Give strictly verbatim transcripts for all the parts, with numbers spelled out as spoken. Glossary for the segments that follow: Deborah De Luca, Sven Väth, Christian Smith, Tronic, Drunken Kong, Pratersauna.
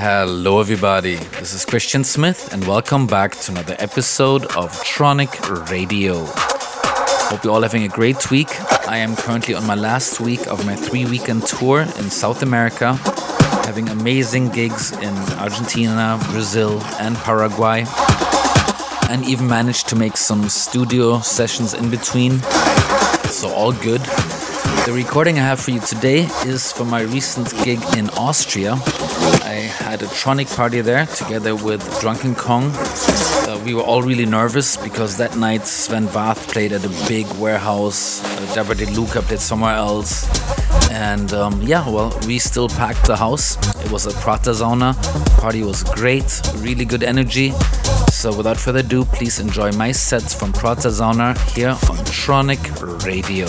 Hello everybody, this is Christian Smith and welcome back to another episode of Tronic Radio. Hope you're all having a great week. I am currently on my last week of my three weekend tour in South America, having amazing gigs in Argentina, Brazil and Paraguay, and even managed to make some studio sessions in between, so all good. The recording I have for you today is for my recent gig in Austria. I had a Tronic party there together with Drunken Kong. Uh, we were all really nervous because that night Sven Väth played at a big warehouse, uh, Deborah De Luca played somewhere else, and um, yeah, well, we still packed the house. It was a Pratersauna, party was great, really good energy. So without further ado, please enjoy my sets from Pratersauna here on Tronic Radio.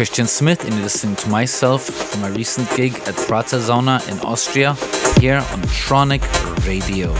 Christian Smith, and you're listening to myself from a recent gig at Pratersauna in Austria here on Tronic Radio.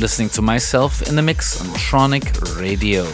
Listening to myself in the mix on Tronic Radio.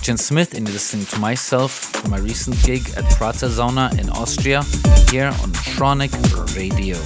Christian Smith, and you're listening to myself from my recent gig at Pratersauna in Austria here on Tronic Radio.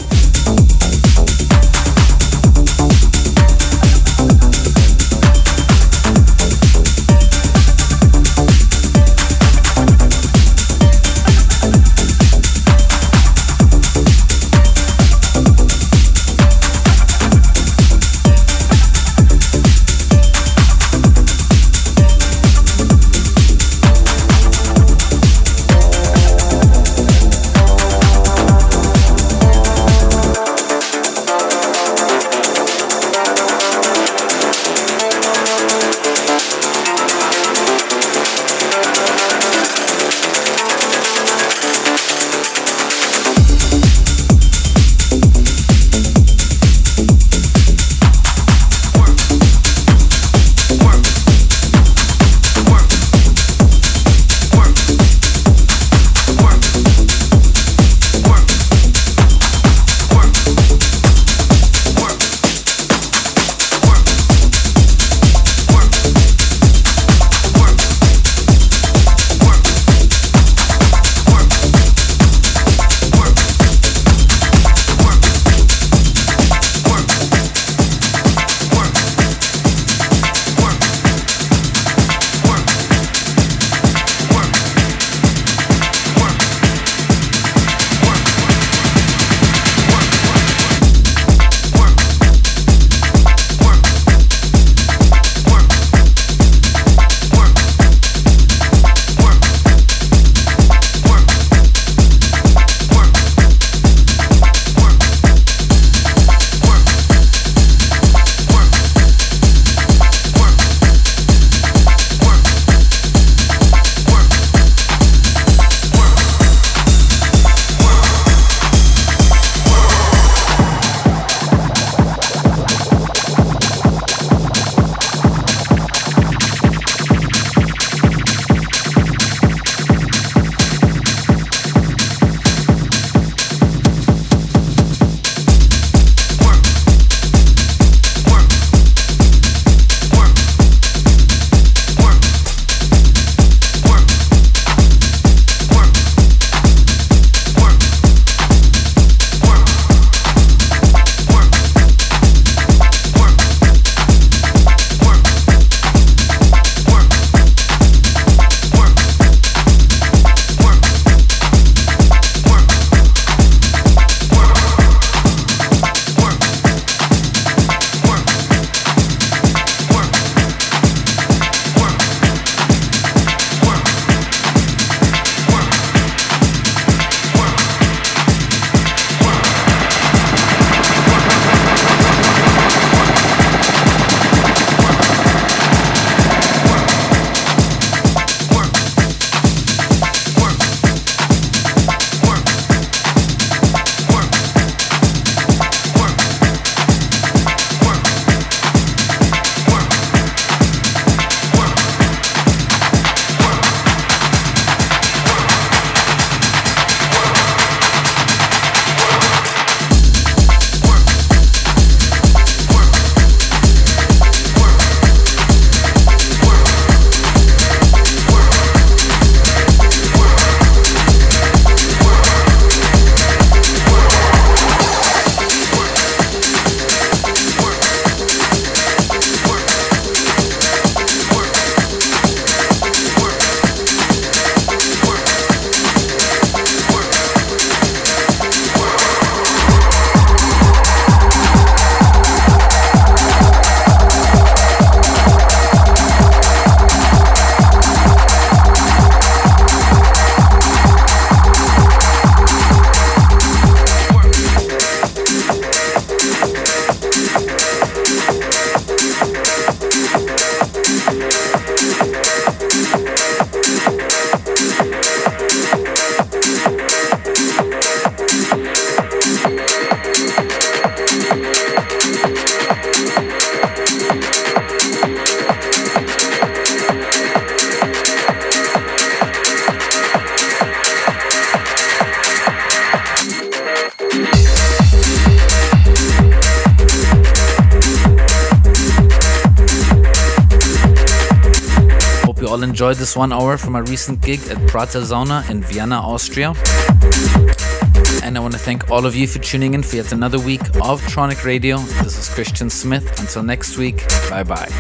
enjoy this one hour from my recent gig at Pratersauna in Vienna, Austria. And I want to thank all of you for tuning in for yet another week of Tronic Radio. This is Christian Smith. Until next week, bye bye.